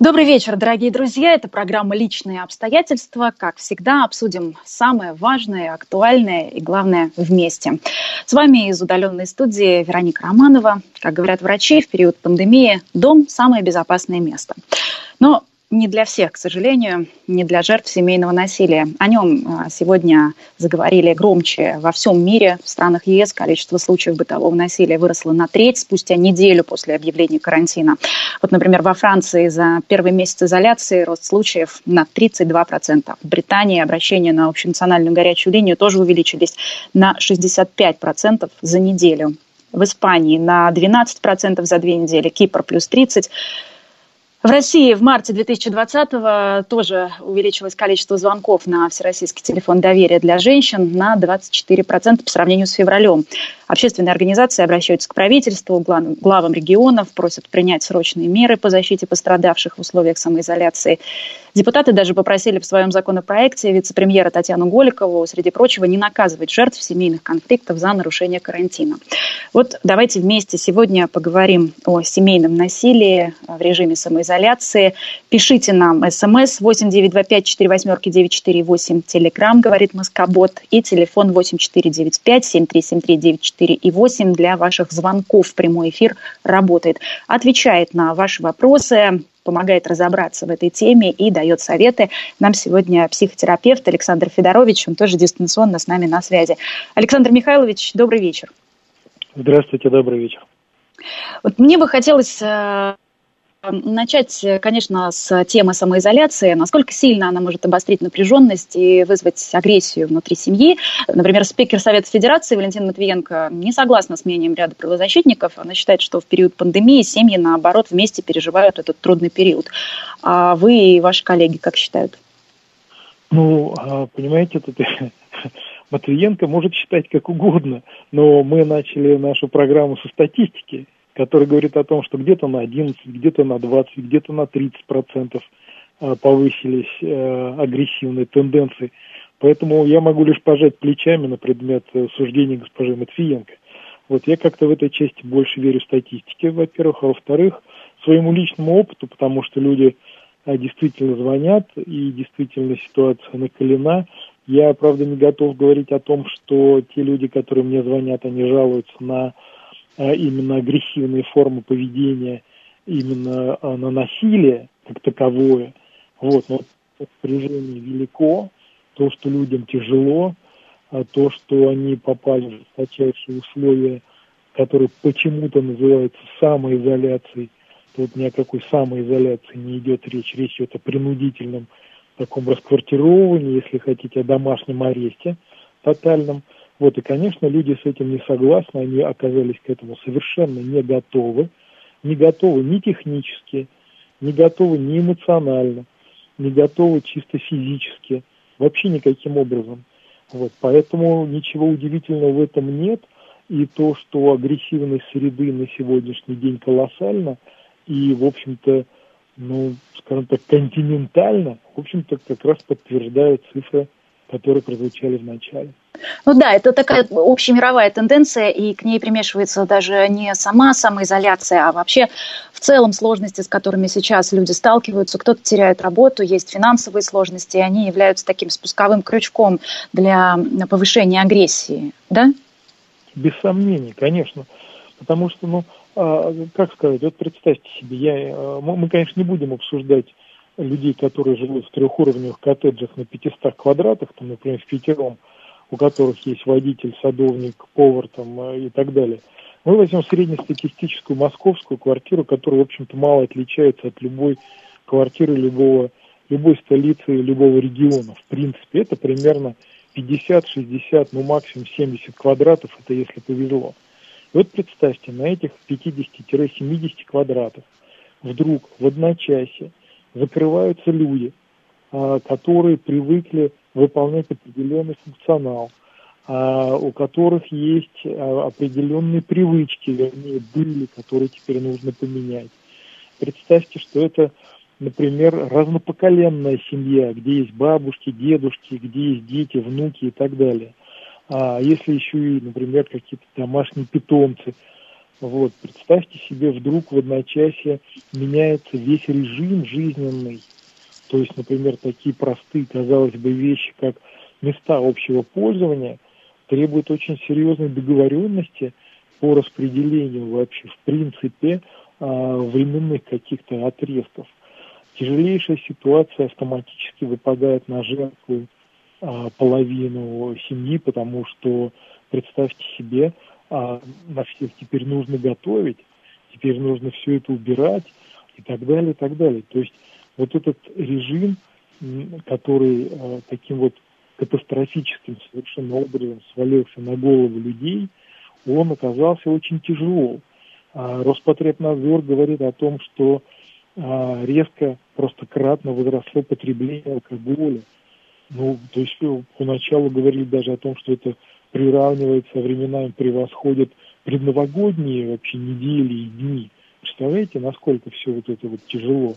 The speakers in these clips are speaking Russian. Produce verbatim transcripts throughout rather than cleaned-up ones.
Добрый вечер, дорогие друзья. Это программа «Личные обстоятельства». Как всегда, обсудим самое важное, актуальное и, главное, вместе. С вами из удаленной студии Вероника Романова. Как говорят врачи, в период пандемии дом – самое безопасное место. Но не для всех, к сожалению, не для жертв семейного насилия. О нем сегодня заговорили громче во всем мире. В странах ЕС количество случаев бытового насилия выросло на треть спустя неделю после объявления карантина. Вот, например, во Франции за первый месяц изоляции рост случаев на тридцать два процента. В Британии обращения на общенациональную горячую линию тоже увеличились на шестьдесят пять процентов за неделю. В Испании на двенадцать процентов за две недели, Кипр плюс тридцать процентов. В России в марте две тысячи двадцатого тоже увеличилось количество звонков на всероссийский телефон доверия для женщин на двадцать четыре процента по сравнению с февралем. Общественные организации обращаются к правительству, главам регионов, просят принять срочные меры по защите пострадавших в условиях самоизоляции. Депутаты даже попросили в своем законопроекте вице-премьера Татьяну Голикову, среди прочего, не наказывать жертв семейных конфликтов за нарушение карантина. Вот давайте вместе сегодня поговорим о семейном насилии в режиме самоизоляции. Изоляции. Пишите нам смс восемь девять два пять четыре восемь девять четыре восемь, телеграм, говорит Москобот, и телефон восемь четыре девять пять семь три семь три девять четыре восемь для ваших звонков. Прямой эфир работает. Отвечает на ваши вопросы, помогает разобраться в этой теме и дает советы. Нам сегодня психотерапевт Александр Федорович, он тоже дистанционно с нами на связи. Александр Михайлович, добрый вечер. Здравствуйте, добрый вечер. Вот мне бы хотелось начать, конечно, с темы самоизоляции. Насколько сильно она может обострить напряженность и вызвать агрессию внутри семьи? Например, спикер Совета Федерации Валентина Матвиенко не согласна с мнением ряда правозащитников. Она считает, что в период пандемии семьи, наоборот, вместе переживают этот трудный период. А вы и ваши коллеги как считают? Ну, понимаете, тут Матвиенко может считать как угодно, но мы начали нашу программу со статистики, который говорит о том, что где-то на одиннадцать, где-то на двадцать, где-то на тридцать процентов повысились агрессивные тенденции. Поэтому я могу лишь пожать плечами на предмет суждений госпожи Матвиенко. Вот я как-то в этой части больше верю статистике, во-первых, а во-вторых, своему личному опыту, потому что люди действительно звонят, и действительно ситуация накалена. Я, правда, не готов говорить о том, что те люди, которые мне звонят, они жалуются на именно агрессивные формы поведения, именно на насилие как таковое. Вот, но напряжение велико, то, что людям тяжело, то, что они попали в жесточайшие условия, которые почему-то называются самоизоляцией. Тут ни о какой самоизоляции не идет речь. Речь идет о принудительном таком расквартировании, если хотите, о домашнем аресте тотальном. Вот, и, конечно, люди с этим не согласны, они оказались к этому совершенно не готовы, не готовы ни технически, не готовы ни эмоционально, не готовы чисто физически, вообще никаким образом. Вот, поэтому ничего удивительного в этом нет, и то, что агрессивность среды на сегодняшний день колоссальна, и, в общем-то, ну, скажем так, континентально, в общем-то, как раз подтверждают цифры, которые прозвучали в начале. Ну да, это такая общемировая тенденция, и к ней примешивается даже не сама самоизоляция, а вообще в целом сложности, с которыми сейчас люди сталкиваются. Кто-то теряет работу, есть финансовые сложности, и они являются таким спусковым крючком для повышения агрессии, да? Без сомнений, конечно. Потому что, ну, как сказать, вот представьте себе, я, мы, конечно, не будем обсуждать людей, которые живут в трехуровневых коттеджах на пятистах квадратах, там, например, в пятером, у которых есть водитель, садовник, повар там, и так далее. Мы возьмем среднестатистическую московскую квартиру, которая, в общем-то, мало отличается от любой квартиры любого, любой столицы, любого региона. В принципе, это примерно пятьдесят-шестьдесят, ну максимум семьдесят квадратов, это если повезло. И вот представьте, на этих пятьдесят-семьдесят квадратов вдруг в одночасье закрываются люди, которые привыкли выполнять определенный функционал, у которых есть определенные привычки, вернее, были, которые теперь нужно поменять. Представьте, что это, например, разнопоколенная семья, где есть бабушки, дедушки, где есть дети, внуки и так далее. А если еще и, например, какие-то домашние питомцы. Вот, представьте себе, вдруг в одночасье меняется весь режим жизненный. То есть, например, такие простые, казалось бы, вещи, как места общего пользования, требуют очень серьезной договоренности по распределению вообще, в принципе, временных каких-то отрезков. Тяжелейшая ситуация автоматически выпадает на жертву половину семьи, потому что, представьте себе, на всех теперь нужно готовить, теперь нужно все это убирать и так далее, и так далее. То есть вот этот режим, который таким вот катастрофическим совершенно образом свалился на голову людей, он оказался очень тяжелым. Роспотребнадзор говорит о том, что резко, просто кратно возросло потребление алкоголя. Ну, то есть поначалу говорили даже о том, что это приравнивается, временами превосходит предновогодние вообще недели и дни. Представляете, насколько все вот это вот тяжело.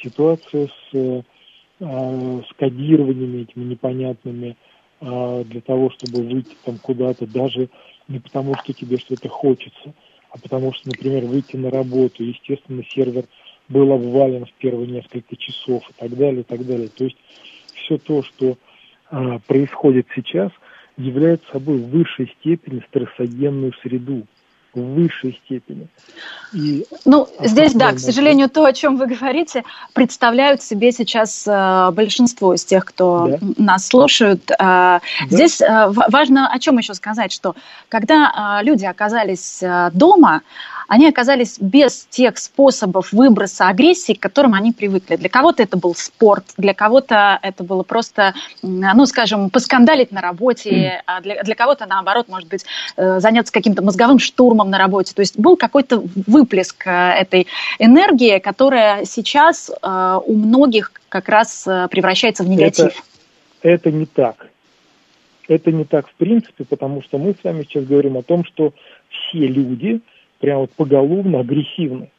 Ситуация с, э, с кодированиями этими непонятными э, для того, чтобы выйти там куда-то, даже не потому, что тебе что-то хочется, а потому что, например, выйти на работу, естественно, сервер был обвален в первые несколько часов и так далее, и так далее. То есть все то, что э, происходит сейчас, является собой в высшей степени стрессогенную среду. В высшей степени. И ну, здесь, да, к сожалению, то, о чем вы говорите, представляют себе сейчас э, большинство из тех, кто да. нас слушают. Э, да. Здесь э, важно о чем еще сказать, что когда э, люди оказались э, дома, они оказались без тех способов выброса агрессии, к которым они привыкли. Для кого-то это был спорт, для кого-то это было просто, ну, скажем, поскандалить на работе, а для, для кого-то, наоборот, может быть, заняться каким-то мозговым штурмом на работе. То есть был какой-то выплеск этой энергии, которая сейчас у многих как раз превращается в негатив. Это, это не так. Это не так в принципе, потому что мы с вами сейчас говорим о том, что все люди прям вот поголовно агрессивны.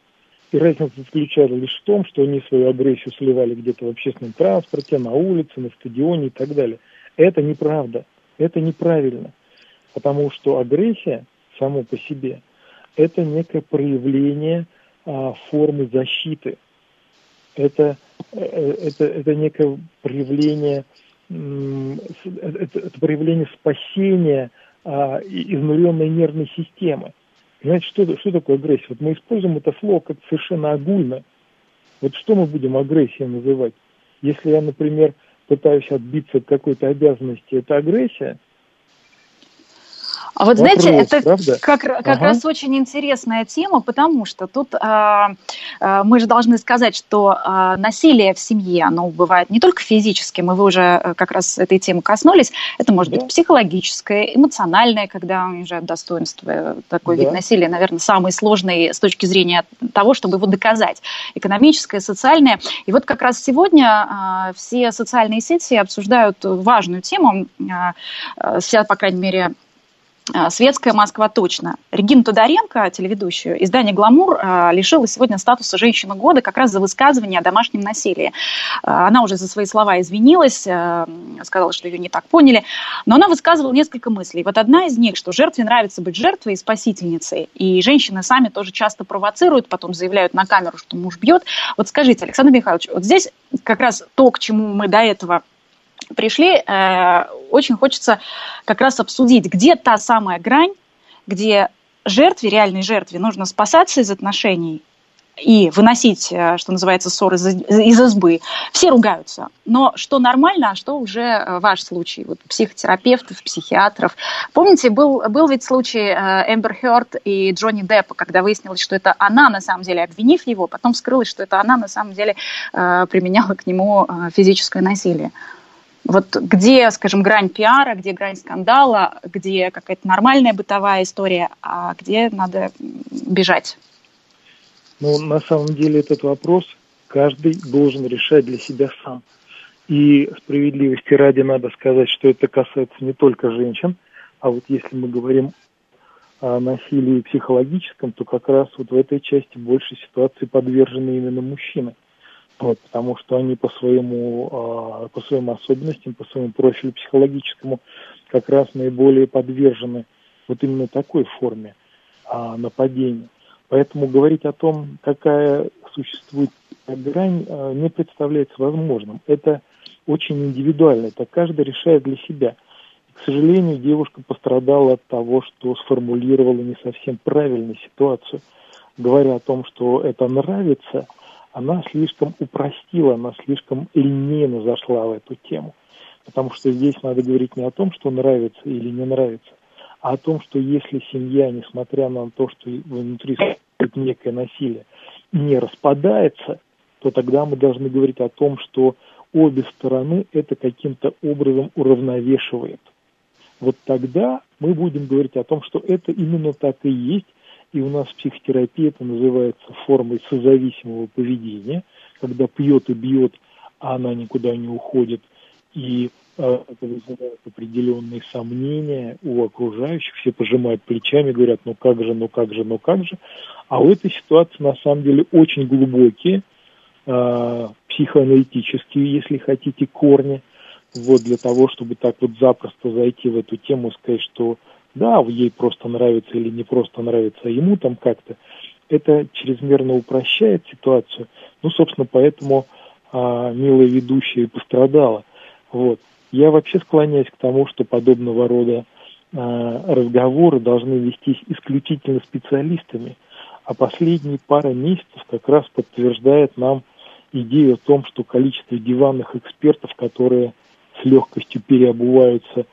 И разница заключалась лишь в том, что они свою агрессию сливали где-то в общественном транспорте, на улице, на стадионе и так далее. Это неправда, это неправильно. Потому что агрессия само по себе – это некое проявление а, формы защиты. Это, это, это некое проявление, это, это проявление спасения а, изнуренной нервной системы. Понимаете, что, что такое агрессия? Вот мы используем это слово как совершенно огульно. Вот что мы будем агрессией называть? Если я, например, пытаюсь отбиться от какой-то обязанности, это агрессия? А вот вопрос, знаете, это правда? как, как ага. раз очень интересная тема, потому что тут а, а, мы же должны сказать, что а, насилие в семье, оно бывает не только физическим, и вы уже как раз этой темы коснулись, это может да. быть психологическое, эмоциональное, когда унижают достоинство. Такой да. вид насилия, наверное, самый сложный с точки зрения того, чтобы его доказать. Экономическое, социальное. И вот как раз сегодня а, все социальные сети обсуждают важную тему, а, вся, по крайней мере, «Светская Москва» точно. Регина Тодоренко, телеведущую издания «Гламур», лишила сегодня статуса «Женщина года» как раз за высказывание о домашнем насилии. Она уже за свои слова извинилась, сказала, что ее не так поняли, но она высказывала несколько мыслей. Вот одна из них, что жертве нравится быть жертвой и спасительницей, и женщины сами тоже часто провоцируют, потом заявляют на камеру, что муж бьет. Вот скажите, Александр Михайлович, вот здесь как раз то, к чему мы до этого пришли, э, очень хочется как раз обсудить, где та самая грань, где жертве, реальной жертве, нужно спасаться из отношений и выносить, что называется, ссоры из избы. Все ругаются, но что нормально, а что уже ваш случай, вот психотерапевтов, психиатров. Помните, был, был ведь случай Эмбер Хёрд и Джонни Деппа, когда выяснилось, что это она, на самом деле, обвинив его, потом вскрылось, что это она, на самом деле, применяла к нему физическое насилие. Вот где, скажем, грань пиара, где грань скандала, где какая-то нормальная бытовая история, а где надо бежать? Ну, на самом деле этот вопрос каждый должен решать для себя сам. И справедливости ради надо сказать, что это касается не только женщин, А вот если мы говорим о насилии психологическом, то как раз вот в этой части больше ситуации подвержены именно мужчины. Вот, потому что они по своему, по своим особенностям, по своему профилю психологическому как раз наиболее подвержены вот именно такой форме нападения. Поэтому говорить о том, какая существует грань, не представляется возможным. Это очень индивидуально, это каждый решает для себя. К сожалению, девушка пострадала от того, что сформулировала не совсем правильную ситуацию. Говоря о том, что это нравится, она слишком упростила, она слишком линейно зашла в эту тему. Потому что здесь надо говорить не о том, что нравится или не нравится, а о том, что если семья, несмотря на то, что внутри существует некое насилие, не распадается, то тогда мы должны говорить о том, что обе стороны это каким-то образом уравновешивает. Вот тогда мы будем говорить о том, что это именно так и есть, и у нас в психотерапии это называется формой созависимого поведения, когда пьет и бьет, а она никуда не уходит, и э, это вызывает определенные сомнения у окружающих, все пожимают плечами, говорят, ну как же, ну как же, ну как же. А у этой ситуации на самом деле очень глубокие, э, психоаналитические, если хотите, корни, вот для того, чтобы так вот запросто зайти в эту тему и сказать, что да, ей просто нравится или не просто нравится, а ему там как-то, это чрезмерно упрощает ситуацию. Ну, собственно, поэтому а, милая ведущая и пострадала. Вот. Я вообще склоняюсь к тому, что подобного рода а, разговоры должны вестись исключительно специалистами, а последние пара месяцев как раз подтверждает нам идею о том, что количество диванных экспертов, которые с легкостью переобуваются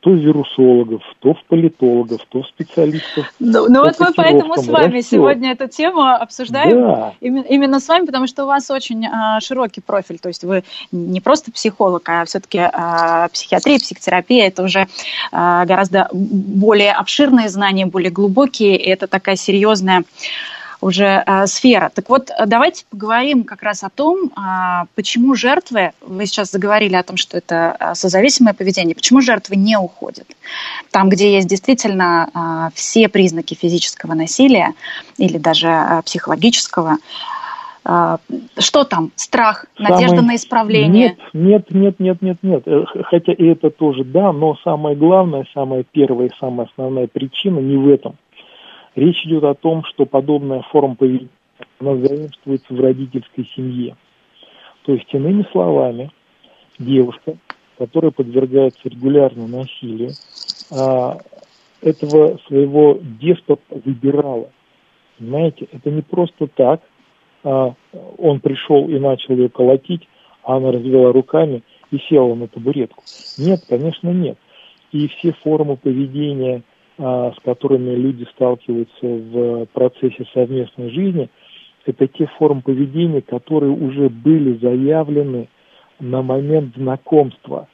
то в вирусологов, то в политологов, то в специалистов. Ну, ну вот мы поэтому с вами растет. Сегодня эту тему обсуждаем, да. именно, именно с вами, потому что у вас очень а, широкий профиль, то есть вы не просто психолог, а все-таки а, психиатрия, психотерапия, это уже а, гораздо более обширные знания, более глубокие, и это такая серьезная уже э, сфера. Так вот, давайте поговорим как раз о том, э, почему жертвы, вы сейчас заговорили о том, что это созависимое поведение, почему жертвы не уходят? Там, где есть действительно э, все признаки физического насилия или даже э, психологического, э, что там? Страх, самый... надежда на исправление? Нет, нет, нет, нет, нет, нет. Хотя и это тоже да, но самое главное, самая первая, самая основная причина не в этом. Речь идет о том, что подобная форма поведения, она заимствуется в родительской семье. То есть, иными словами, девушка, которая подвергается регулярному насилию, этого своего деспота выбирала. Понимаете, это не просто так. Он пришел и начал ее колотить, а она развела руками и села на табуретку. Нет, конечно, нет. И все формы поведения, с которыми люди сталкиваются в процессе совместной жизни, это те формы поведения, которые уже были заявлены на момент знакомства.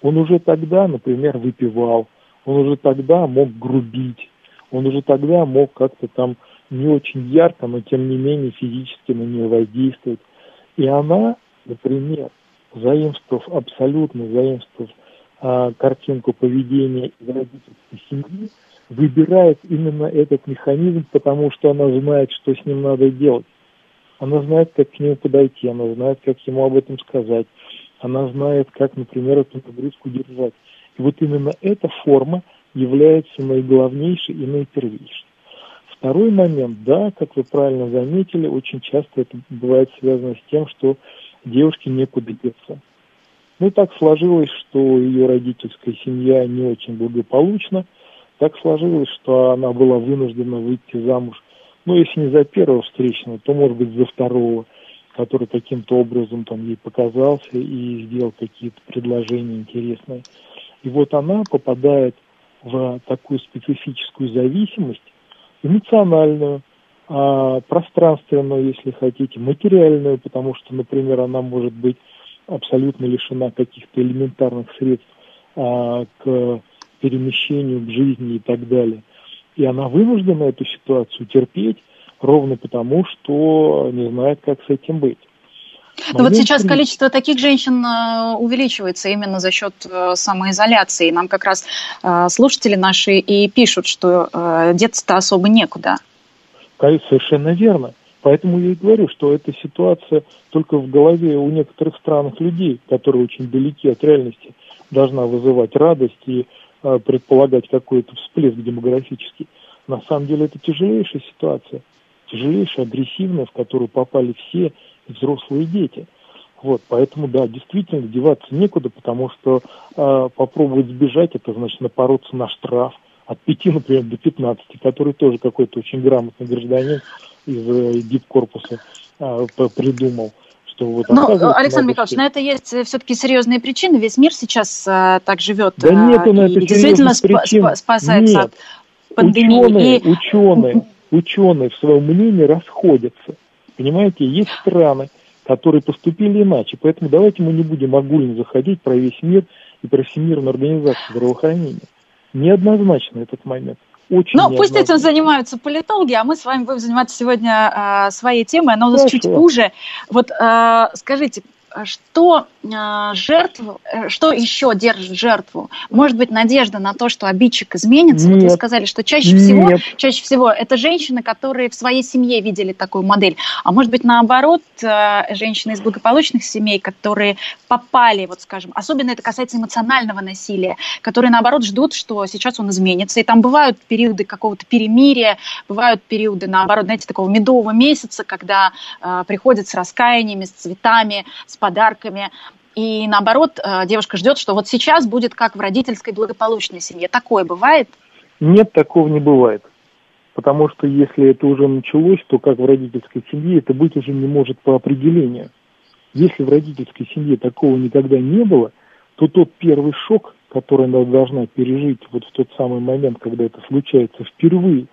Он уже тогда, например, выпивал, он уже тогда мог грубить, он уже тогда мог как-то там не очень ярко, но тем не менее физически на нее воздействовать. И она, например, заимствовав абсолютно, заимствовав картинку поведения из родительской семьи, выбирает именно этот механизм, потому что она знает, что с ним надо делать. Она знает, как к нему подойти, она знает, как ему об этом сказать, она знает, как, например, эту нагрузку держать. И вот именно эта форма является наиглавнейшей и наипервейшей. Второй момент, да, как вы правильно заметили, очень часто это бывает связано с тем, что девушке некуда деться. Ну, так сложилось, что ее родительская семья не очень благополучна. Так сложилось, что она была вынуждена выйти замуж, ну, если не за первого встречного, то, может быть, за второго, который каким-то образом там ей показался и сделал какие-то предложения интересные. И вот она попадает в такую специфическую зависимость, эмоциональную, пространственную, если хотите, материальную, потому что, например, она может быть абсолютно лишена каких-то элементарных средств а, к перемещению, к жизни и так далее. И она вынуждена эту ситуацию терпеть ровно потому, что не знает, как с этим быть. Но вот сейчас количество таких женщин увеличивается именно за счет самоизоляции. Нам как раз слушатели наши и пишут, что деться-то особо некуда. Совершенно верно. Поэтому я и говорю, что эта ситуация только в голове у некоторых странных людей, которые очень далеки от реальности, должна вызывать радость и э, предполагать какой-то всплеск демографический. На самом деле это тяжелейшая ситуация, тяжелейшая, агрессивная, в которую попали все взрослые дети. Вот, поэтому, да, действительно, деваться некуда, потому что э, попробовать сбежать, это значит напороться на штраф от пяти, например, до пятнадцати, который тоже какой-то очень грамотный гражданин из дипкорпуса а, придумал, что вот... Ну, Александр Михайлович, на это есть все-таки серьезные причины. Весь мир сейчас а, так живет да нет, а, и действительно сп- сп- спасается нет. от пандемии. Ученые, и... ученые, ученые в своем мнении расходятся. Понимаете, есть страны, которые поступили иначе. Поэтому давайте мы не будем огульно заходить про весь мир и про Всемирную организацию здравоохранения. Неоднозначно этот момент. Очень ну, пусть этим занимаются политологи, а мы с вами будем заниматься сегодня а, своей темой, она у нас Хорошо. чуть уже. Вот а, скажите, что а, жертв, что еще держит жертву? Может быть, надежда на то, что обидчик изменится? Нет. Вот вы сказали, что чаще всего, чаще всего это женщины, которые в своей семье видели такую модель. А может быть, наоборот, женщины из благополучных семей, которые попали, вот скажем, особенно это касается эмоционального насилия, которые, наоборот, ждут, что сейчас он изменится. И там бывают периоды какого-то перемирия, бывают периоды, наоборот, знаете, такого медового месяца, когда э, приходят с раскаяниями, с цветами, с подарками. И, наоборот, э, девушка ждет, что вот сейчас будет как в родительской благополучной семье. Такое бывает? Нет, такого не бывает. Потому что если это уже началось, то как в родительской семье это быть уже не может по определению. Если в родительской семье такого никогда не было, то тот первый шок, который она должна пережить вот в тот самый момент, когда это случается впервые,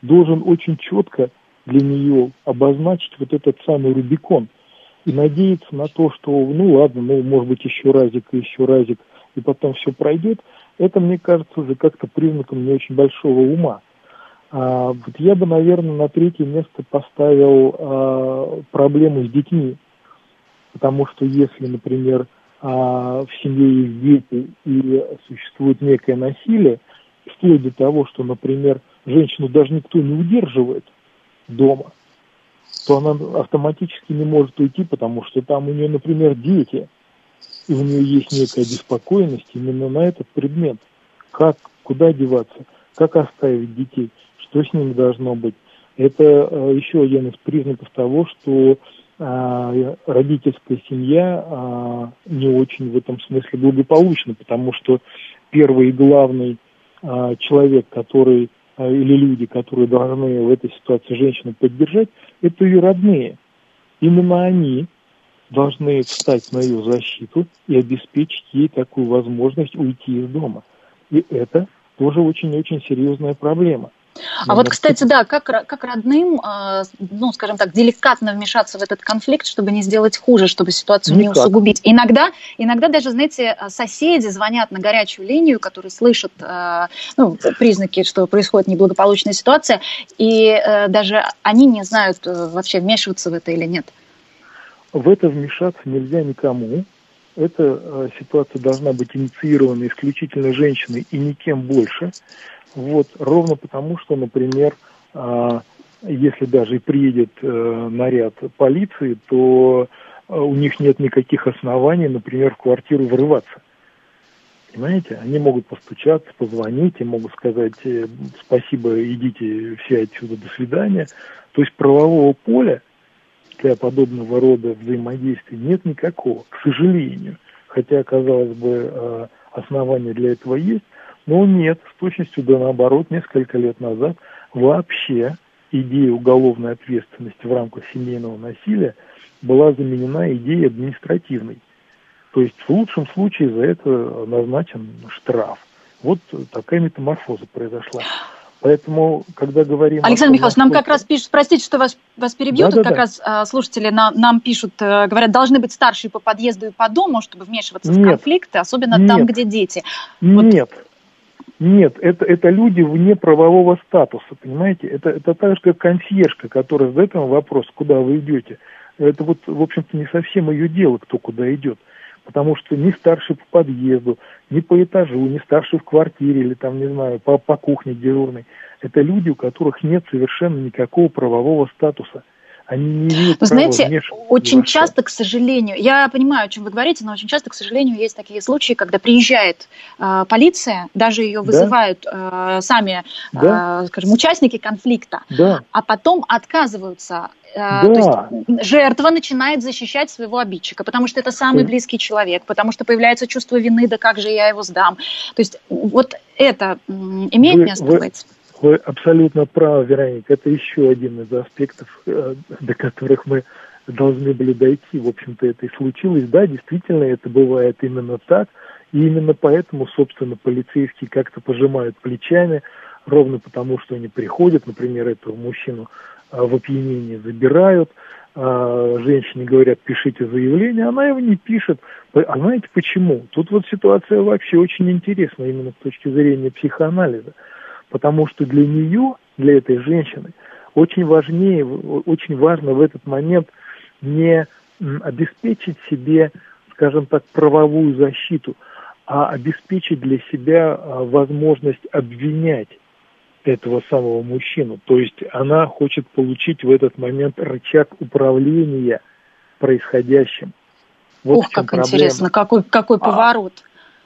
должен очень четко для нее обозначить вот этот самый Рубикон и надеяться на то, что, ну ладно, ну может быть еще разик и еще разик, и потом все пройдет, это, мне кажется, уже как-то признаком не очень большого ума. А, вот я бы, наверное, на третье место поставил а, проблему с детьми. Потому что если, например, в семье есть дети и существует некое насилие, вплоть до того, что, например, женщину даже никто не удерживает дома, то она автоматически не может уйти, потому что там у нее, например, дети, и у нее есть некая обеспокоенность именно на этот предмет. Как, куда деваться, как оставить детей, что с ними должно быть. Это еще один из признаков того, что... родительская семья не очень в этом смысле благополучна, потому что первый и главный человек, который или люди, которые должны в этой ситуации женщину поддержать, это ее родные. Именно они должны встать на ее защиту и обеспечить ей такую возможность уйти из дома. И это тоже очень-очень серьезная проблема. А вот, кстати, да, как, как родным, ну, скажем так, деликатно вмешаться в этот конфликт, чтобы не сделать хуже, чтобы ситуацию Никак. не усугубить. Иногда, иногда даже, знаете, соседи звонят на горячую линию, которые слышат ну, признаки, что происходит неблагополучная ситуация, и даже они не знают, вообще вмешиваться в это или нет. В это вмешаться нельзя никому. Эта ситуация должна быть инициирована исключительно женщиной и никем больше. Вот, ровно потому, что, например, если даже и приедет наряд полиции, то у них нет никаких оснований, например, в квартиру врываться. Понимаете? Они могут постучаться, позвонить, и могут сказать «спасибо, идите все отсюда, до свидания». То есть правового поля для подобного рода взаимодействия нет никакого, к сожалению. Хотя, казалось бы, основания для этого есть. Но нет, с точностью да наоборот, несколько лет назад вообще идея уголовной ответственности в рамках семейного насилия была заменена идеей административной. То есть в лучшем случае за это назначен штраф. Вот такая метаморфоза произошла. Поэтому, когда говорим... Александр Михайлович, нам как раз пишут, простите, что вас, вас перебью, да, тут да, как да. раз э, слушатели на, нам пишут, э, говорят, должны быть старшие по подъезду и по дому, чтобы вмешиваться нет. в конфликты, особенно нет. там, где дети. Вот. Нет, нет, это, это люди вне правового статуса, понимаете? Это, это так же, как консьержка, которая задает вам вопрос, куда вы идете. это вот, в общем-то, не совсем ее дело, кто куда идет. Потому что ни старший по подъезду, ни по этажу, ни старший в квартире или там, не знаю, по, по кухне дежурной. Это люди, у которых нет совершенно никакого правового статуса. Они не имеют права вмешиваться. Знаете, очень часто, к сожалению, я понимаю, о чем вы говорите, но очень часто, к сожалению, есть такие случаи, когда приезжает э, полиция, даже ее вызывают э, сами, э, скажем, участники конфликта, да. а потом отказываются. Да. То есть жертва начинает защищать своего обидчика, потому что это самый близкий человек, потому что появляется чувство вины, да как же я его сдам. То есть вот это имеет вы, место вы, быть? Вы абсолютно правы, Вероника. Это еще один из аспектов, до которых мы должны были дойти. В общем-то, это и случилось. Да, действительно, это бывает именно так. И именно поэтому, собственно, полицейские как-то пожимают плечами, ровно потому, что они приходят, например, этого мужчину в опьянении забирают, женщине говорят, пишите заявление, она его не пишет. А знаете почему? Тут вот ситуация вообще очень интересна именно с точки зрения психоанализа, потому что для нее, для этой женщины, очень важнее, очень важно в этот момент не обеспечить себе, скажем так, правовую защиту, а обеспечить для себя возможность обвинять этого самого мужчину. То есть она хочет получить в этот момент рычаг управления происходящим. Вот Ух, как проблема. Интересно, какой, какой поворот.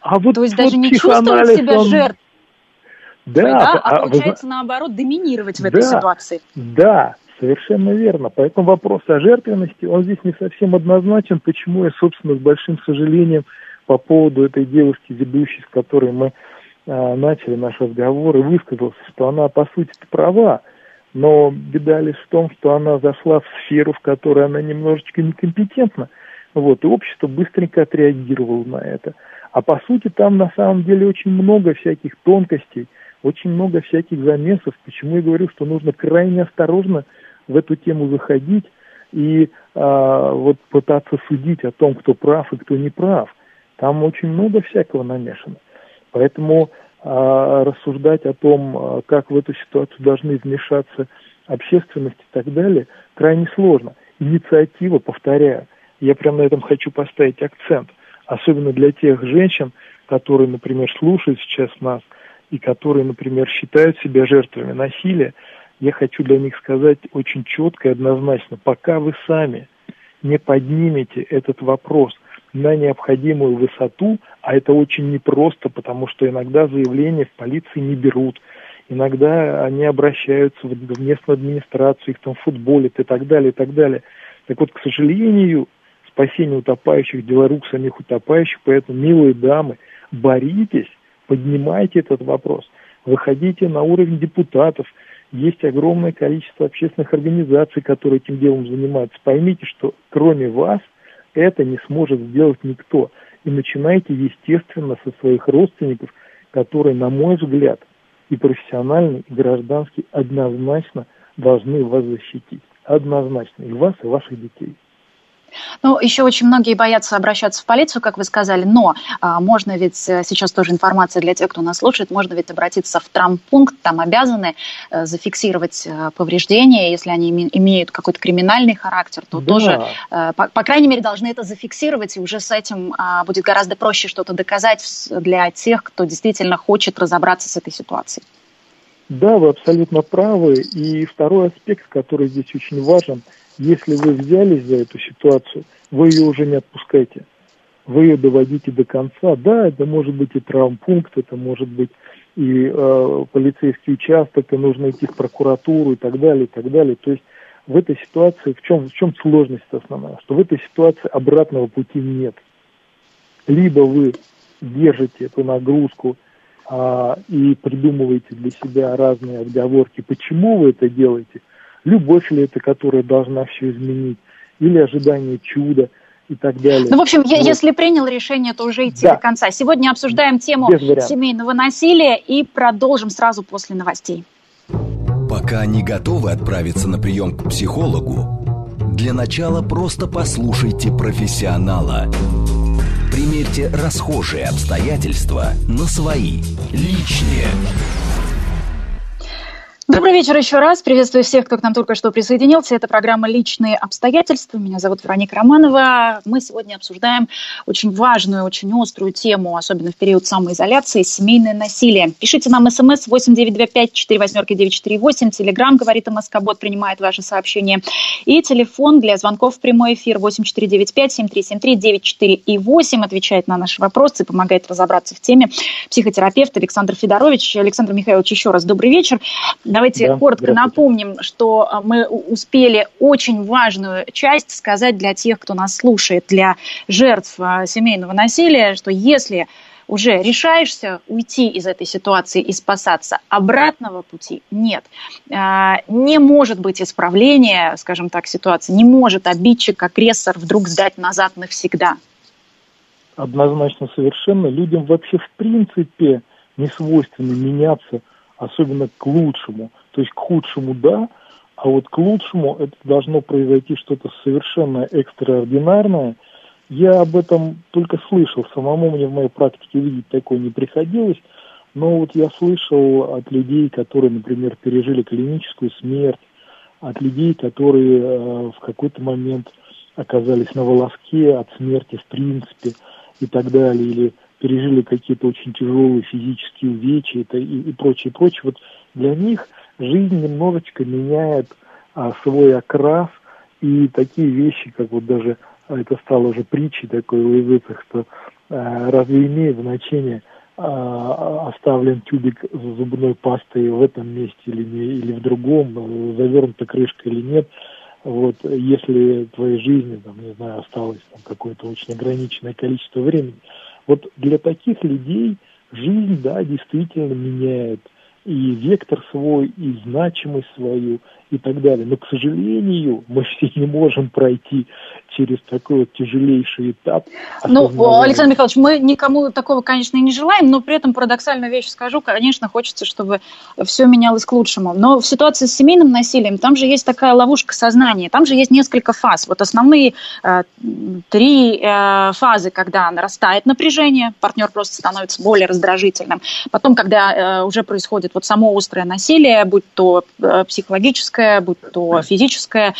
А, а вот, То есть вот даже не чувствовать себя он... жертвой, да, а, а получается а, наоборот доминировать в да, этой ситуации. Да, совершенно верно. Поэтому вопрос о жертвенности, он здесь не совсем однозначен, почему я, собственно, с большим сожалением по поводу этой девушки, ведущей, с которой мы начали наш разговор, и высказался, что она, по сути-то, права, но беда лишь в том, что она зашла в сферу, в которой она немножечко некомпетентна, вот, и общество быстренько отреагировало на это. А по сути там, на самом деле, очень много всяких тонкостей, очень много всяких замесов, почему я говорю, что нужно крайне осторожно в эту тему заходить и а, вот пытаться судить о том, кто прав и кто не прав. Там очень много всякого намешано. Поэтому а, рассуждать о том, как в эту ситуацию должны вмешаться общественность и так далее, крайне сложно. Инициатива, повторяю, я прямо на этом хочу поставить акцент, особенно для тех женщин, которые, например, слушают сейчас нас и которые, например, считают себя жертвами насилия, я хочу для них сказать очень четко и однозначно, пока вы сами не поднимете этот вопрос на необходимую высоту, а это очень непросто, потому что иногда заявления в полиции не берут, иногда они обращаются в местную администрацию, их там футболят и так далее, и так далее. Так вот, к сожалению, спасение утопающих, дело рук самих утопающих, поэтому, милые дамы, боритесь, поднимайте этот вопрос, выходите на уровень депутатов, есть огромное количество общественных организаций, которые этим делом занимаются, поймите, что кроме вас это не сможет сделать никто. И начинайте, естественно, со своих родственников, которые, на мой взгляд, и профессиональный, и гражданский, однозначно должны вас защитить. Однозначно. И вас, и ваших детей. Ну, еще очень многие боятся обращаться в полицию, как вы сказали, но а, можно ведь, сейчас тоже информация для тех, кто нас слушает, можно ведь обратиться в травмпункт, там обязаны а, зафиксировать а, повреждения, если они име- имеют какой-то криминальный характер, то да. тоже, а, по, по крайней мере, должны это зафиксировать, и уже с этим а, будет гораздо проще что-то доказать для тех, кто действительно хочет разобраться с этой ситуацией. Да, вы абсолютно правы, и второй аспект, который здесь очень важен, если вы взялись за эту ситуацию, вы ее уже не отпускаете. Вы ее доводите до конца. Да, это может быть и травмпункт, это может быть и э, полицейский участок, и нужно идти в прокуратуру и так далее, и так далее. То есть в этой ситуации, в чем, в чем сложность основная? Что в этой ситуации обратного пути нет. Либо вы держите эту нагрузку э, и придумываете для себя разные отговорки, почему вы это делаете, любовь ли это, которая должна все изменить, или ожидание чуда и так далее. Ну, в общем, вот. Если принял решение, то уже идти да. до конца. Сегодня обсуждаем тему семейного насилия и продолжим сразу после новостей. Пока не готовы отправиться на прием к психологу, для начала просто послушайте профессионала. Примерьте расхожие обстоятельства на свои, личные. Добрый вечер еще раз. Приветствую всех, кто к нам только что присоединился. Это программа «Личные обстоятельства». Меня зовут Вероника Романова. Мы сегодня обсуждаем очень важную, очень острую тему, особенно в период самоизоляции, семейное насилие. Пишите нам смс восемь девятьсот двадцать пять сорок восемь девятьсот сорок восемь. Телеграм говорит МСК-бот, принимает ваши сообщения. И телефон для звонков в прямой эфир восемь четыре девять пять семь три семь три девять четыре восемь. Отвечает на наши вопросы, помогает разобраться в теме психотерапевт Александр Федорович. Александр Михайлович, еще раз добрый вечер. Давайте да, коротко напомним, что мы успели очень важную часть сказать для тех, кто нас слушает, для жертв семейного насилия, что если уже решаешься уйти из этой ситуации и спасаться, обратного пути нет. Не может быть исправления, скажем так, ситуации, не может обидчик, агрессор вдруг сдать назад навсегда. Однозначно совершенно. Людям вообще в принципе не свойственно меняться, особенно к лучшему. То есть к худшему да, а вот к лучшему это должно произойти что-то совершенно экстраординарное. Я об этом только слышал. Самому мне в моей практике видеть такое не приходилось. Но вот я слышал от людей, которые, например, пережили клиническую смерть, от людей, которые э, в какой-то момент оказались на волоске от смерти в принципе и так далее, или пережили какие-то очень тяжелые физические увечья и, и, и прочее, прочее. Вот для них жизнь немножечко меняет а, свой окрас, и такие вещи, как вот даже, а это стало уже притчей такой в языцах, что а, разве имеет значение, а, оставлен тюбик с зубной пастой в этом месте или, не, или в другом, завернута крышка или нет. Вот, если в твоей жизни, там, не знаю, осталось там, какое-то очень ограниченное количество времени. Вот для таких людей жизнь, да, действительно меняет и вектор свой, и значимость свою, и так далее. Но, к сожалению, мы все не можем пройти через такой вот тяжелейший этап. Ну, Александр Михайлович, мы никому такого, конечно, и не желаем, но при этом парадоксальную вещь скажу, конечно, хочется, чтобы все менялось к лучшему. Но в ситуации с семейным насилием, там же есть такая ловушка сознания, там же есть несколько фаз. Вот основные э, три э, фазы, когда нарастает напряжение, партнер просто становится более раздражительным. Потом, когда э, уже происходит вот само острое насилие, будь то психологическое, будь то физическое,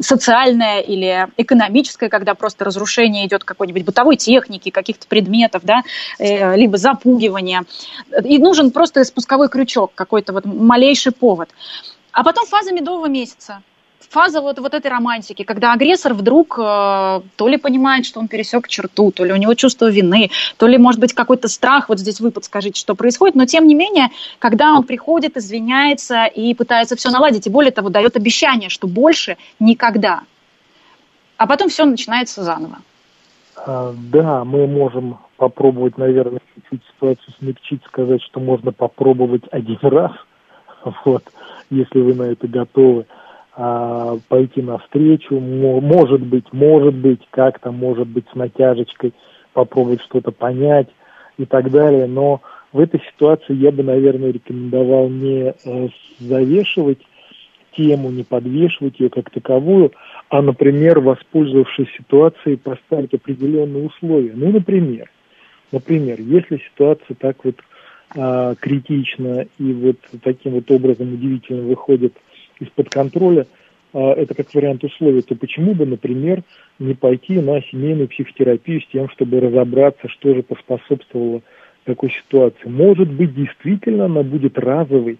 социальное или экономическое, когда просто разрушение идет какой-нибудь бытовой техники, каких-то предметов, да, либо запугивание. И нужен просто спусковой крючок, какой-то вот малейший повод. А потом фаза медового месяца. Фаза вот, вот этой романтики, когда агрессор вдруг э, то ли понимает, что он пересек черту, то ли у него чувство вины, то ли, может быть, какой-то страх, вот здесь вы подскажите, что происходит, но, тем не менее, когда он приходит, извиняется и пытается все наладить, и более того, дает обещание, что больше никогда. А потом все начинается заново. Да, мы можем попробовать, наверное, чуть-чуть ситуацию смягчить, сказать, что можно попробовать один раз, вот, если вы на это готовы. Пойти навстречу, может быть, может быть, как-то, может быть, с натяжечкой попробовать что-то понять и так далее. Но в этой ситуации я бы, наверное, рекомендовал не завешивать тему, не подвешивать ее как таковую, а, например, воспользовавшись ситуацией, поставить определенные условия. Ну, например, например, если ситуация так вот а, критична и вот таким вот образом удивительно выходит из-под контроля, это как вариант условий, то почему бы, например, не пойти на семейную психотерапию с тем, чтобы разобраться, что же поспособствовало такой ситуации. Может быть, действительно она будет разовой,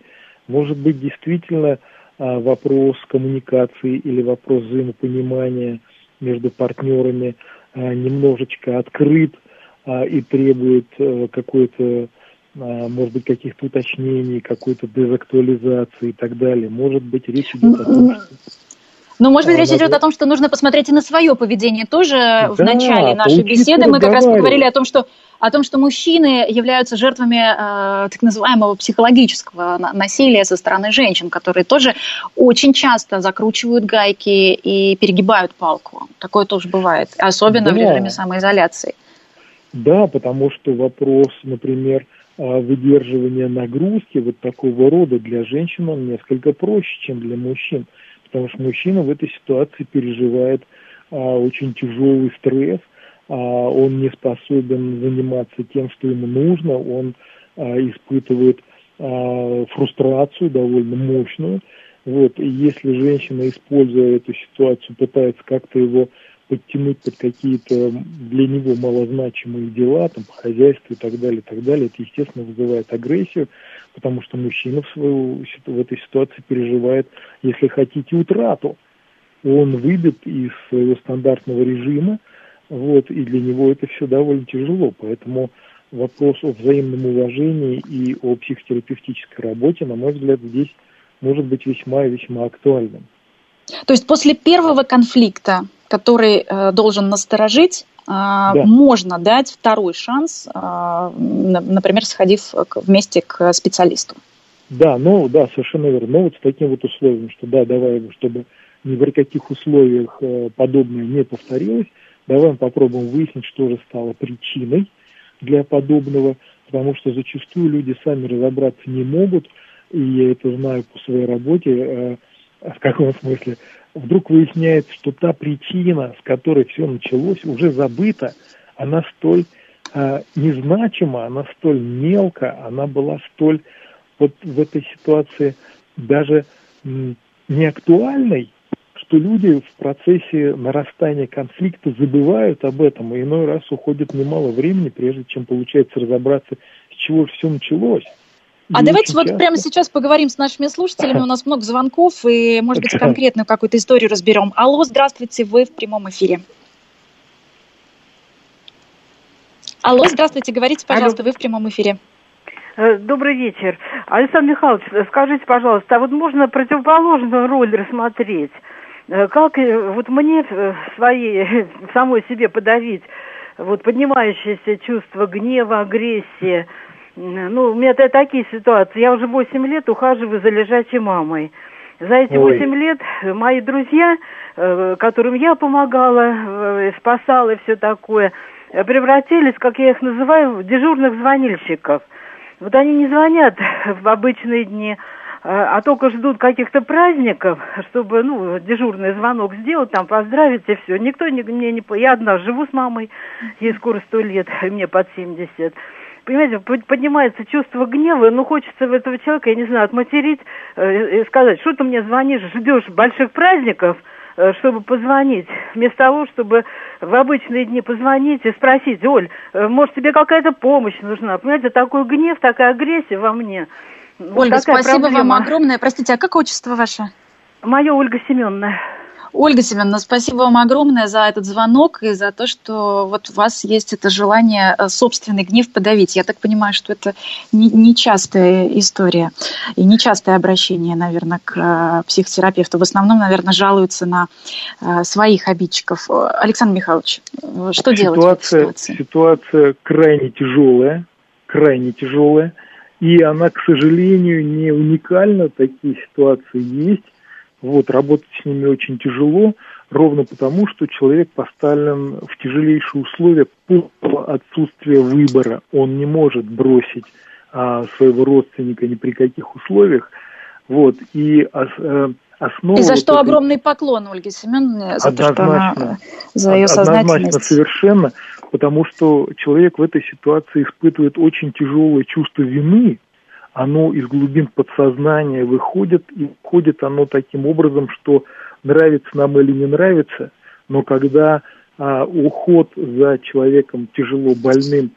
может быть, действительно вопрос коммуникации или вопрос взаимопонимания между партнерами немножечко открыт и требует какой-то, может быть, каких-то уточнений, какой-то дезактуализации и так далее. Может быть, речь идет о том, что... Ну, может быть, речь идет о том, что нужно посмотреть и на свое поведение тоже. Да, в начале нашей беседы мы как раз поговорили о том, что, о том, что мужчины являются жертвами э, так называемого психологического насилия со стороны женщин, которые тоже очень часто закручивают гайки и перегибают палку. Такое тоже бывает, особенно да. в режиме самоизоляции. Да, потому что вопрос, например, выдерживание нагрузки вот такого рода для женщин он несколько проще, чем для мужчин, потому что мужчина в этой ситуации переживает а, очень тяжелый стресс, а, он не способен заниматься тем, что ему нужно, он а, испытывает фрустрацию довольно мощную. Вот. И если женщина, используя эту ситуацию, пытается как-то его подтянуть под какие-то для него малозначимые дела, там, по хозяйству и так далее, и так далее, это, естественно, вызывает агрессию, потому что мужчина в, свою, в этой ситуации переживает, если хотите, утрату. Он выбит из своего стандартного режима, вот, и для него это все довольно тяжело. Поэтому вопрос о взаимном уважении и о психотерапевтической работе, на мой взгляд, здесь может быть весьма и весьма актуальным. То есть после первого конфликта, который э, должен насторожить, э, да. можно дать второй шанс, э, например, сходив вместе к специалисту. Да, ну да, совершенно верно. Но вот с таким вот условием, что да, давай, чтобы ни при каких условиях э, подобное не повторилось, давай мы попробуем выяснить, что же стало причиной для подобного, потому что зачастую люди сами разобраться не могут, и я это знаю по своей работе, э, в каком смысле. Вдруг выясняется, что та причина, с которой все началось, уже забыта, она столь э, незначима, она столь мелка, она была столь вот в этой ситуации даже м, неактуальной, что люди в процессе нарастания конфликта забывают об этом, и иной раз уходит немало времени, прежде чем получается разобраться, с чего все началось. А не давайте вот часто. Прямо сейчас поговорим с нашими слушателями. У нас много звонков, и, может быть, конкретную какую-то историю разберем. Алло, здравствуйте, вы в прямом эфире. Алло, здравствуйте, говорите, пожалуйста, Алло. Вы в прямом эфире. Добрый вечер. Александр Михайлович, скажите, пожалуйста, а вот можно противоположную роль рассмотреть? Как вот мне своей, самой себе подавить вот поднимающееся чувство гнева, агрессии? Ну, у меня такие ситуации. Я уже восемь лет ухаживаю за лежачей мамой. За эти восемь лет мои друзья, которым я помогала, спасала и все такое, превратились, как я их называю, в дежурных звонильщиков. Вот они не звонят в обычные дни, а только ждут каких-то праздников, чтобы, ну, дежурный звонок сделать, там, поздравить и все. Никто не, мне не... Я одна живу с мамой, ей скоро сто лет, и мне под семьдесят. Понимаете, поднимается чувство гнева, но хочется этого человека, я не знаю, отматерить э, и сказать, что ты мне звонишь, ждешь больших праздников, э, чтобы позвонить, вместо того, чтобы в обычные дни позвонить и спросить, Оль, э, может, тебе какая-то помощь нужна? Понимаете, такой гнев, такая агрессия во мне. Ольга, вот спасибо проблема. Вам огромное. Простите, а как отчество ваше? Мое Ольга Семеновна. Ольга Семеновна, спасибо вам огромное за этот звонок и за то, что вот у вас есть это желание собственный гнев подавить. Я так понимаю, что это нечастая история и нечастое обращение, наверное, к психотерапевту. В основном, наверное, жалуются на своих обидчиков. Александр Михайлович, что ситуация, делать в этой ситуации? Ситуация крайне тяжелая, крайне тяжелая, и она, к сожалению, не уникальна. Такие ситуации есть. Вот, работать с ними очень тяжело, ровно потому, что человек поставлен в тяжелейшие условия полного отсутствия выбора. Он не может бросить а, своего родственника ни при каких условиях. Вот, и, а, основа и за вот что этой... огромный поклон Ольге Семеновне, за то, что она... за ее сознательность. Однозначно, совершенно, потому что человек в этой ситуации испытывает очень тяжелое чувство вины. Оно из глубин подсознания выходит, и входит оно таким образом, что нравится нам или не нравится, но когда а, уход за человеком тяжело больным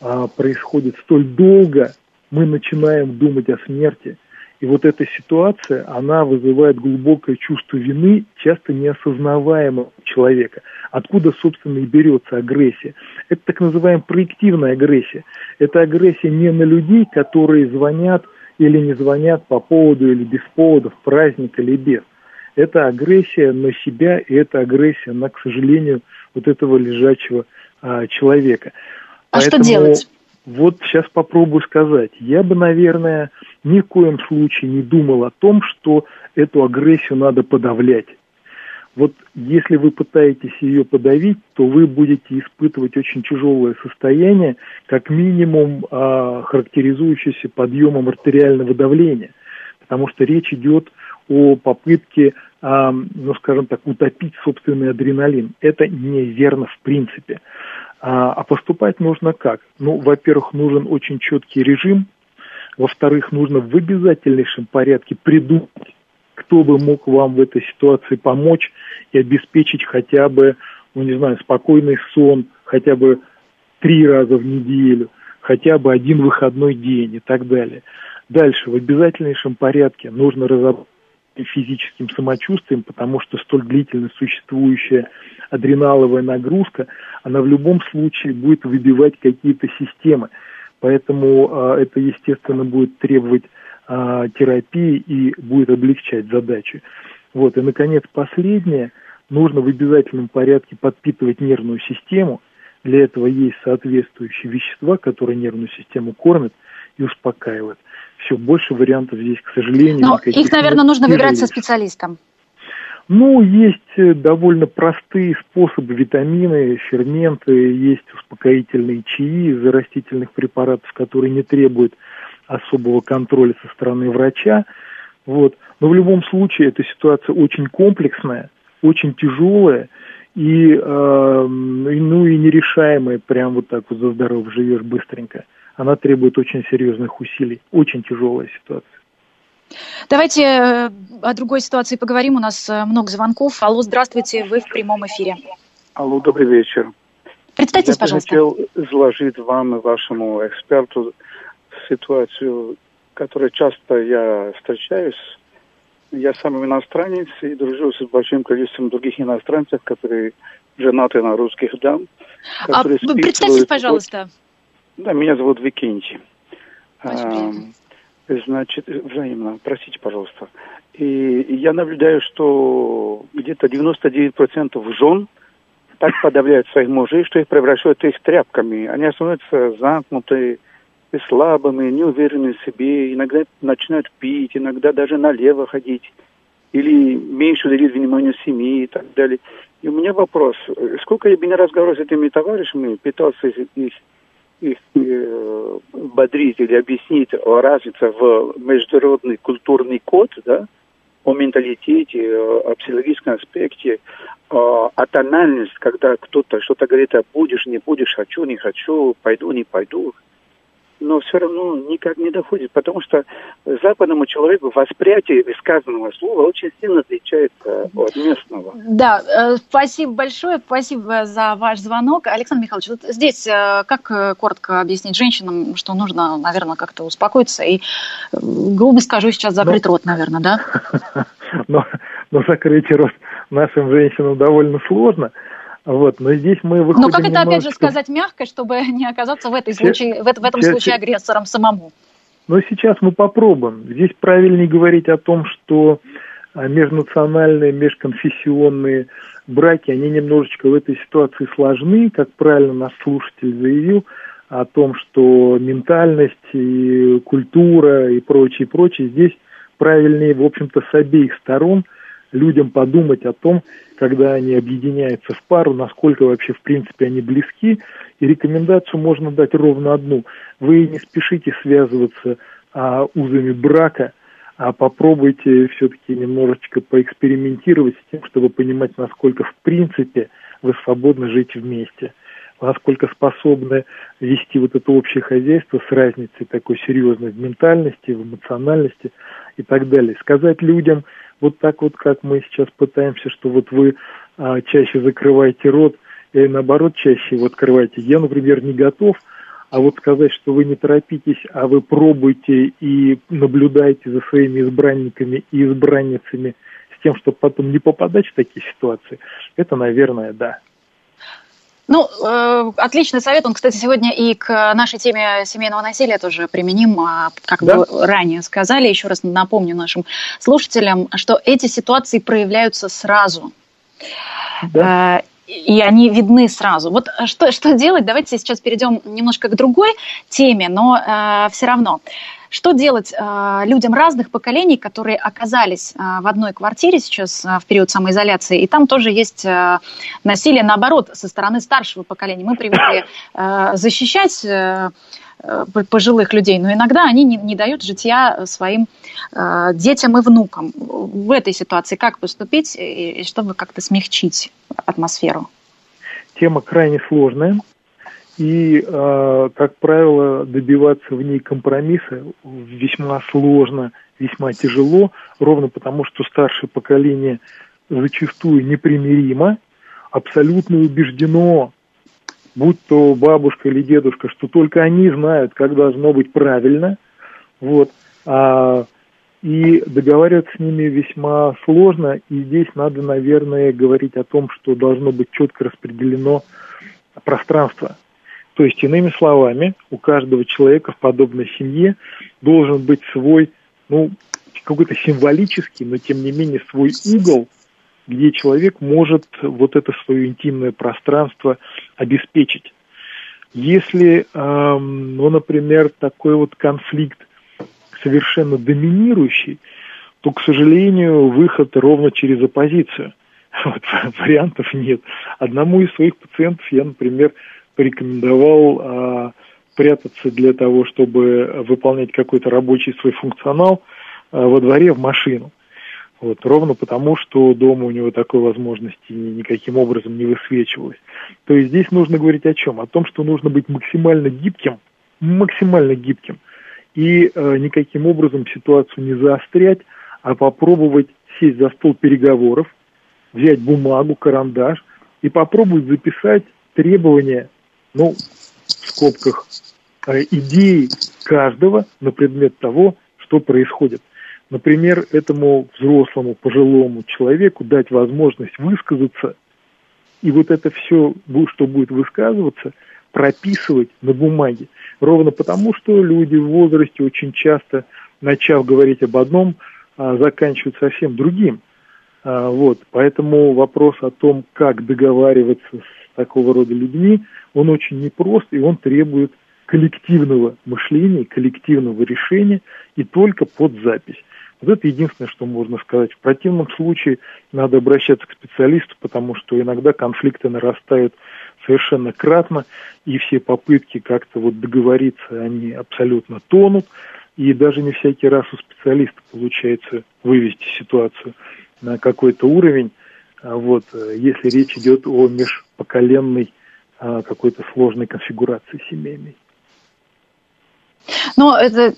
а, происходит столь долго, мы начинаем думать о смерти. И вот эта ситуация, она вызывает глубокое чувство вины, часто неосознаваемого человека. Откуда, собственно, и берется агрессия. Это так называемая проективная агрессия. Это агрессия не на людей, которые звонят или не звонят по поводу или без повода, в праздник или без. Это агрессия на себя, и это агрессия на, к сожалению, вот этого лежачего а, человека. А Поэтому... что делать? Вот сейчас попробую сказать. Я бы, наверное, ни в коем случае не думал о том, что эту агрессию надо подавлять. Вот если вы пытаетесь ее подавить, то вы будете испытывать очень тяжелое состояние, как минимум а, характеризующееся подъемом артериального давления. Потому что речь идет о попытке, а, ну, скажем так, утопить собственный адреналин. Это неверно в принципе. А поступать нужно как? Ну, во-первых, нужен очень четкий режим, Во-вторых, нужно в обязательнейшем порядке придумать, кто бы мог вам в этой ситуации помочь и обеспечить хотя бы, ну не знаю, спокойный сон, хотя бы три раза в неделю, хотя бы один выходной день и так далее. Дальше, в обязательнейшем порядке нужно разобраться физическим самочувствием, потому что столь длительно существующая адреналовая нагрузка, она в любом случае будет выбивать какие-то системы. Поэтому а, это, естественно, будет требовать а, терапии и будет облегчать задачи. Вот. И, наконец, последнее. Нужно в обязательном порядке подпитывать нервную систему. Для этого есть соответствующие вещества, которые нервную систему кормят и успокаивают. Все, больше вариантов здесь, к сожалению, но никаких. Их, наверное, нужно выбирать со специалистом. Ну, есть довольно простые способы: витамины, ферменты, есть успокоительные чаи из растительных препаратов, которые не требуют особого контроля со стороны врача. Вот. Но в любом случае эта ситуация очень комплексная, очень тяжелая и, э, ну, и нерешаемая, прям вот так вот за здоров живешь быстренько. Она требует очень серьезных усилий. Очень тяжелая ситуация. Давайте о другой ситуации поговорим. У нас много звонков. Алло, здравствуйте, вы в прямом эфире. Алло, добрый вечер. Представьтесь, Я пожалуйста. Я хотел изложить вам и вашему эксперту ситуацию, которую часто я встречаюсь. Я сам иностранец и дружу с большим количеством других иностранцев, которые женаты на русских дам. А представьтесь, пожалуйста. Да, меня зовут Викентий. А, значит, взаимно, простите, пожалуйста. И, и я наблюдаю, что где-то девяносто девять процентов жен так подавляют своих мужей, что их превращают их тряпками. Они становятся замкнутые, и слабыми, неуверенными в себе. Иногда начинают пить, иногда даже налево ходить. Или меньше уделить вниманию семьи и так далее. И у меня вопрос. Сколько я бы не разговаривал с этими товарищами, пытался их... их э, бодрить или объяснить о разнице в международный культурный код, да, о менталитете, о, о психологическом аспекте, о, о тональности, когда кто-то что-то говорит, а будешь, не будешь, хочу, не хочу, пойду, не пойду, но все равно никак не доходит, потому что западному человеку восприятие высказанного слова очень сильно отличается от местного. Да, спасибо большое, спасибо за ваш звонок. Александр Михайлович, вот здесь как коротко объяснить женщинам, что нужно, наверное, как-то успокоиться и, грубо скажу, сейчас закрыть но... рот, наверное, да? Но, но закрыть рот нашим женщинам довольно сложно. Вот, но здесь мы выходим. Но как это, немножечко... опять же, сказать мягко, чтобы не оказаться в, этой случае, в, в этом сейчас... случае агрессором самому? Но сейчас мы попробуем. Здесь правильнее говорить о том, что межнациональные, межконфессионные браки, они немножечко в этой ситуации сложны. Как правильно наш слушатель заявил о том, что ментальность и культура и прочее, прочее, здесь правильнее, в общем-то, с обеих сторон людям подумать о том, когда они объединяются в пару, насколько вообще в принципе они близки. И рекомендацию можно дать ровно одну. Вы не спешите связываться а, узами брака, а попробуйте все-таки немножечко поэкспериментировать с тем, чтобы понимать, насколько в принципе вы свободно жить вместе, насколько способны вести вот это общее хозяйство с разницей такой серьезной в ментальности, в эмоциональности и так далее. Сказать людям вот так вот, как мы сейчас пытаемся, что вот вы а, чаще закрываете рот, и наоборот, чаще его открываете. Я, например, не готов, а вот сказать, что вы не торопитесь, а вы пробуйте и наблюдаете за своими избранниками и избранницами с тем, чтобы потом не попадать в такие ситуации, это, наверное, да. Ну, э, отличный совет. Он, кстати, сегодня и к нашей теме семейного насилия тоже применим, как да? вы ранее сказали. Еще раз напомню нашим слушателям, что эти ситуации проявляются сразу. Да. Э, и они видны сразу. Вот что, что делать? Давайте сейчас перейдем немножко к другой теме, но э, все равно. Что делать э, людям разных поколений, которые оказались э, в одной квартире сейчас э, в период самоизоляции, и там тоже есть э, насилие, наоборот, со стороны старшего поколения. Мы привыкли э, защищать э, пожилых людей, но иногда они не, не дают житья своим э, детям и внукам. В этой ситуации как поступить, и, и чтобы как-то смягчить атмосферу? Тема крайне сложная. И, как правило, добиваться в ней компромисса весьма сложно, весьма тяжело, ровно потому, что старшее поколение зачастую непримиримо, абсолютно убеждено, будь то бабушка или дедушка, что только они знают, как должно быть правильно, вот, и договариваться с ними весьма сложно, и здесь надо, наверное, говорить о том, что должно быть четко распределено пространство. То есть, иными словами, у каждого человека в подобной семье должен быть свой, ну, какой-то символический, но тем не менее свой угол, где человек может вот это свое интимное пространство обеспечить. Если, эм, ну, например, такой вот конфликт совершенно доминирующий, то, к сожалению, выход ровно через оппозицию. Вот, вариантов нет. Одному из своих пациентов я, например, порекомендовал а, прятаться для того, чтобы выполнять какой-то рабочий свой функционал а, во дворе в машину. Вот, ровно потому, что дома у него такой возможности никаким образом не высвечивалось. То есть здесь нужно говорить о чем? О том, что нужно быть максимально гибким, максимально гибким, и а, никаким образом ситуацию не заострять, а попробовать сесть за стол переговоров, взять бумагу, карандаш и попробовать записать требования, ну, в скобках, э, идеи каждого на предмет того, что происходит. Например, этому взрослому, пожилому человеку дать возможность высказаться, и вот это все, что будет высказываться, прописывать на бумаге. Ровно потому, что люди в возрасте очень часто, начав говорить об одном, э, заканчивают совсем другим. Вот, поэтому вопрос о том, как договариваться с такого рода людьми, он очень непрост, и он требует коллективного мышления, коллективного решения, и только под запись. Вот это единственное, что можно сказать. В противном случае надо обращаться к специалисту, потому что иногда конфликты нарастают совершенно кратно, и все попытки как-то вот договориться, они абсолютно тонут, и даже не всякий раз у специалиста получается вывести ситуацию на какой-то уровень, вот, если речь идет о межпоколенной какой-то сложной конфигурации семейной. Но это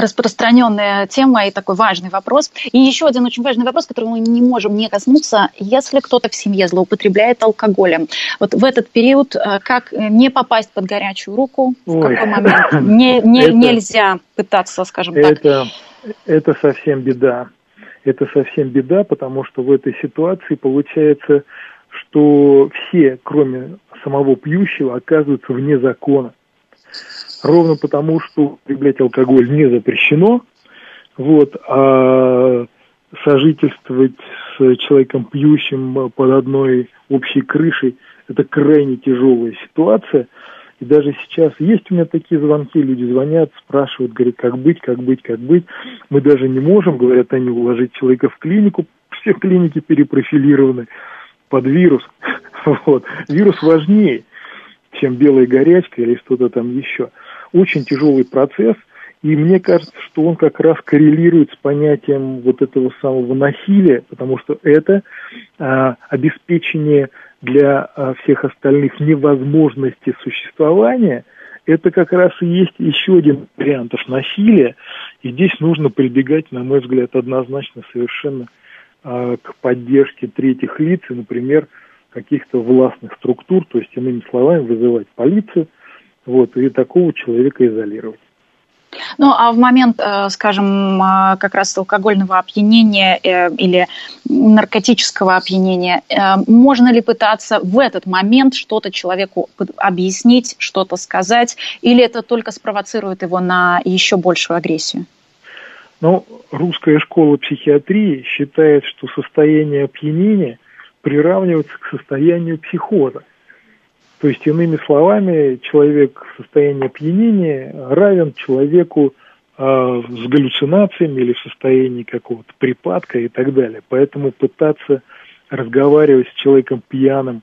распространенная тема и такой важный вопрос. И еще один очень важный вопрос, которого мы не можем не коснуться. Если кто-то в семье злоупотребляет алкоголем, вот в этот период как не попасть под горячую руку? В Ой. какой момент не, не, это, нельзя пытаться, скажем это, так? Это совсем беда. Это совсем беда, потому что в этой ситуации получается, что все, кроме самого пьющего, оказываются вне закона. Ровно потому, что употреблять алкоголь не запрещено, вот, а сожительствовать с человеком пьющим под одной общей крышей – это крайне тяжелая ситуация. И даже сейчас есть у меня такие звонки, люди звонят, спрашивают, говорят, как быть, как быть, как быть. Мы даже не можем, говорят они, уложить человека в клинику, все клиники перепрофилированы под вирус. Вот. Вирус важнее, чем белая горячка или что-то там еще. Очень тяжелый процесс, и мне кажется, что он как раз коррелирует с понятием вот этого самого насилия, потому что это а, обеспечение для а, всех остальных невозможности существования, это как раз и есть еще один вариант насилия, и здесь нужно прибегать, на мой взгляд, однозначно совершенно а, к поддержке третьих лиц, и, например, каких-то властных структур, то есть, иными словами, вызывать полицию, вот, и такого человека изолировать. Ну, а в момент, скажем, как раз алкогольного опьянения или наркотического опьянения, можно ли пытаться в этот момент что-то человеку объяснить, что-то сказать, или это только спровоцирует его на еще большую агрессию? Ну, русская школа психиатрии считает, что состояние опьянения приравнивается к состоянию психоза. То есть, иными словами, человек в состоянии опьянения равен человеку э, с галлюцинациями или в состоянии какого-то припадка и так далее. Поэтому пытаться разговаривать с человеком пьяным,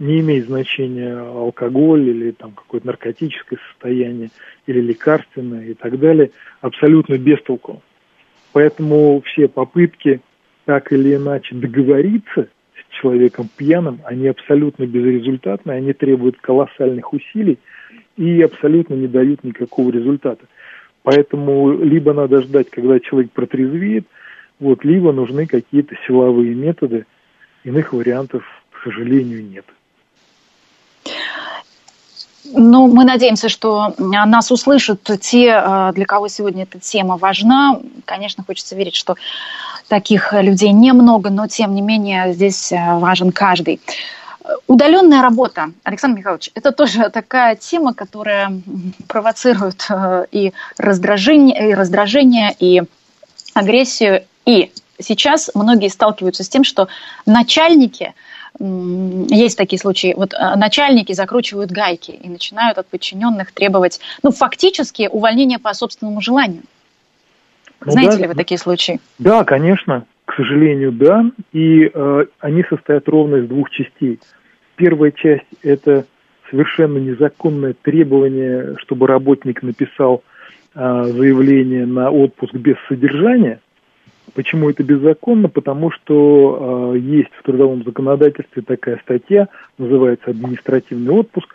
не имеет значения алкоголь или там какое-то наркотическое состояние или лекарственное и так далее, абсолютно бестолково. Поэтому все попытки так или иначе договориться человеком пьяным, они абсолютно безрезультатны, они требуют колоссальных усилий, и абсолютно не дают никакого результата. Поэтому либо надо ждать, когда человек протрезвеет, вот, либо нужны какие-то силовые методы. Иных вариантов, к сожалению, нет. Ну, мы надеемся, что нас услышат те, для кого сегодня эта тема важна. Конечно, хочется верить, что таких людей немного, но, тем не менее, здесь важен каждый. Удаленная работа, Александр Михайлович, это тоже такая тема, которая провоцирует и раздражение, и, раздражение, и агрессию. И сейчас многие сталкиваются с тем, что начальники... Есть такие случаи. Вот начальники закручивают гайки и начинают от подчиненных требовать, ну, фактически увольнения по собственному желанию. Ну, знаете да, ли вы такие случаи? Да, конечно. К сожалению, да. И э, они состоят ровно из двух частей. Первая часть – это совершенно незаконное требование, чтобы работник написал э, заявление на отпуск без содержания. Почему это беззаконно? Потому что э, есть в трудовом законодательстве такая статья, называется административный отпуск,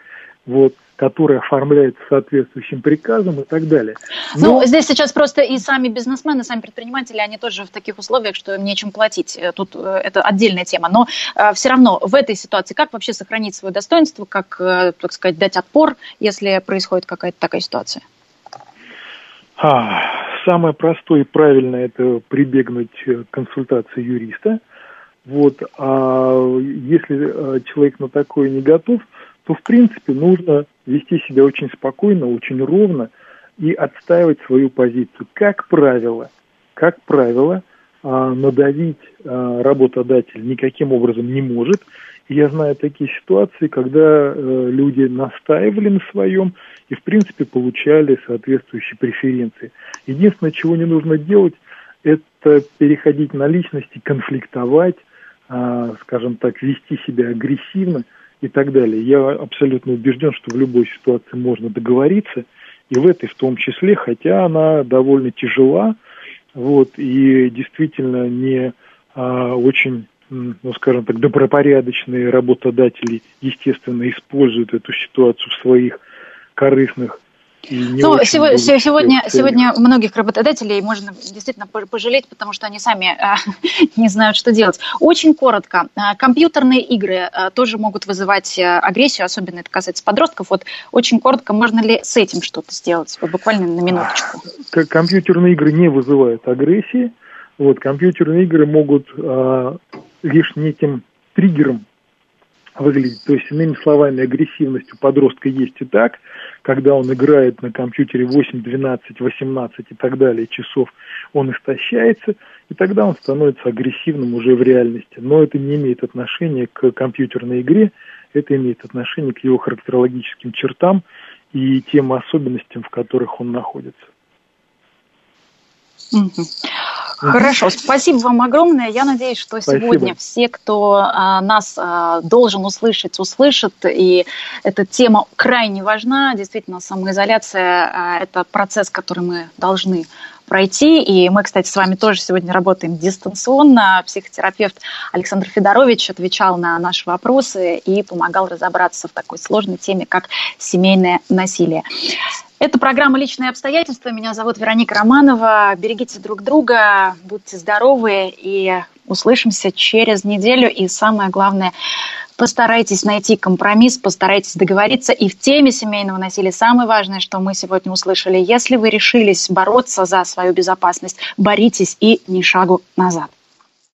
вот, которая оформляется соответствующим приказом и так далее. Но... Ну, здесь сейчас просто и сами бизнесмены, сами предприниматели, они тоже в таких условиях, что им нечем платить. Тут э, это отдельная тема. Но э, все равно в этой ситуации как вообще сохранить свое достоинство, как, э, так сказать, дать отпор, если происходит какая-то такая ситуация? А... Самое простое и правильное – это прибегнуть к консультации юриста. Вот. А если человек на такое не готов, то, в принципе, нужно вести себя очень спокойно, очень ровно и отстаивать свою позицию. Как правило, как правило, надавить работодатель никаким образом не может. Я знаю такие ситуации, когда люди настаивали на своем и, в принципе, получали соответствующие преференции. Единственное, чего не нужно делать, это переходить на личности, конфликтовать, скажем так, вести себя агрессивно и так далее. Я абсолютно убежден, что в любой ситуации можно договориться, и в этой в том числе, хотя она довольно тяжела, вот, и действительно не а, очень, ну, скажем так, добропорядочные работодатели, естественно, используют эту ситуацию в своих корыстных и не ну, сегодня, сегодня, сегодня многих работодателей можно действительно пожалеть, потому что они сами э, не знают, что делать. Очень коротко. Компьютерные игры э, тоже могут вызывать агрессию, особенно это касается подростков. Вот очень коротко, можно ли с этим что-то сделать? Вот буквально на минуточку. Компьютерные игры не вызывают агрессии. Вот, компьютерные игры могут э, лишь неким триггером выглядеть. То есть, иными словами, агрессивность у подростка есть и так, когда он играет на компьютере восемь, двенадцать, восемнадцать и так далее часов, он истощается, и тогда он становится агрессивным уже в реальности. Но это не имеет отношения к компьютерной игре, это имеет отношение к его характерологическим чертам и тем особенностям, в которых он находится. Хорошо, спасибо вам огромное. Я надеюсь, что спасибо. Сегодня все, кто а, нас а, должен услышать, услышат. И эта тема крайне важна. Действительно, самоизоляция а, – это процесс, который мы должны пройти. И мы, кстати, с вами тоже сегодня работаем дистанционно. Психотерапевт Александр Федорович отвечал на наши вопросы и помогал разобраться в такой сложной теме, как семейное насилие. Это программа «Личные обстоятельства». Меня зовут Вероника Романова. Берегите друг друга, будьте здоровы и услышимся через неделю. И самое главное, постарайтесь найти компромисс, постарайтесь договориться. И в теме семейного насилия самое важное, что мы сегодня услышали. Если вы решились бороться за свою безопасность, боритесь и ни шагу назад.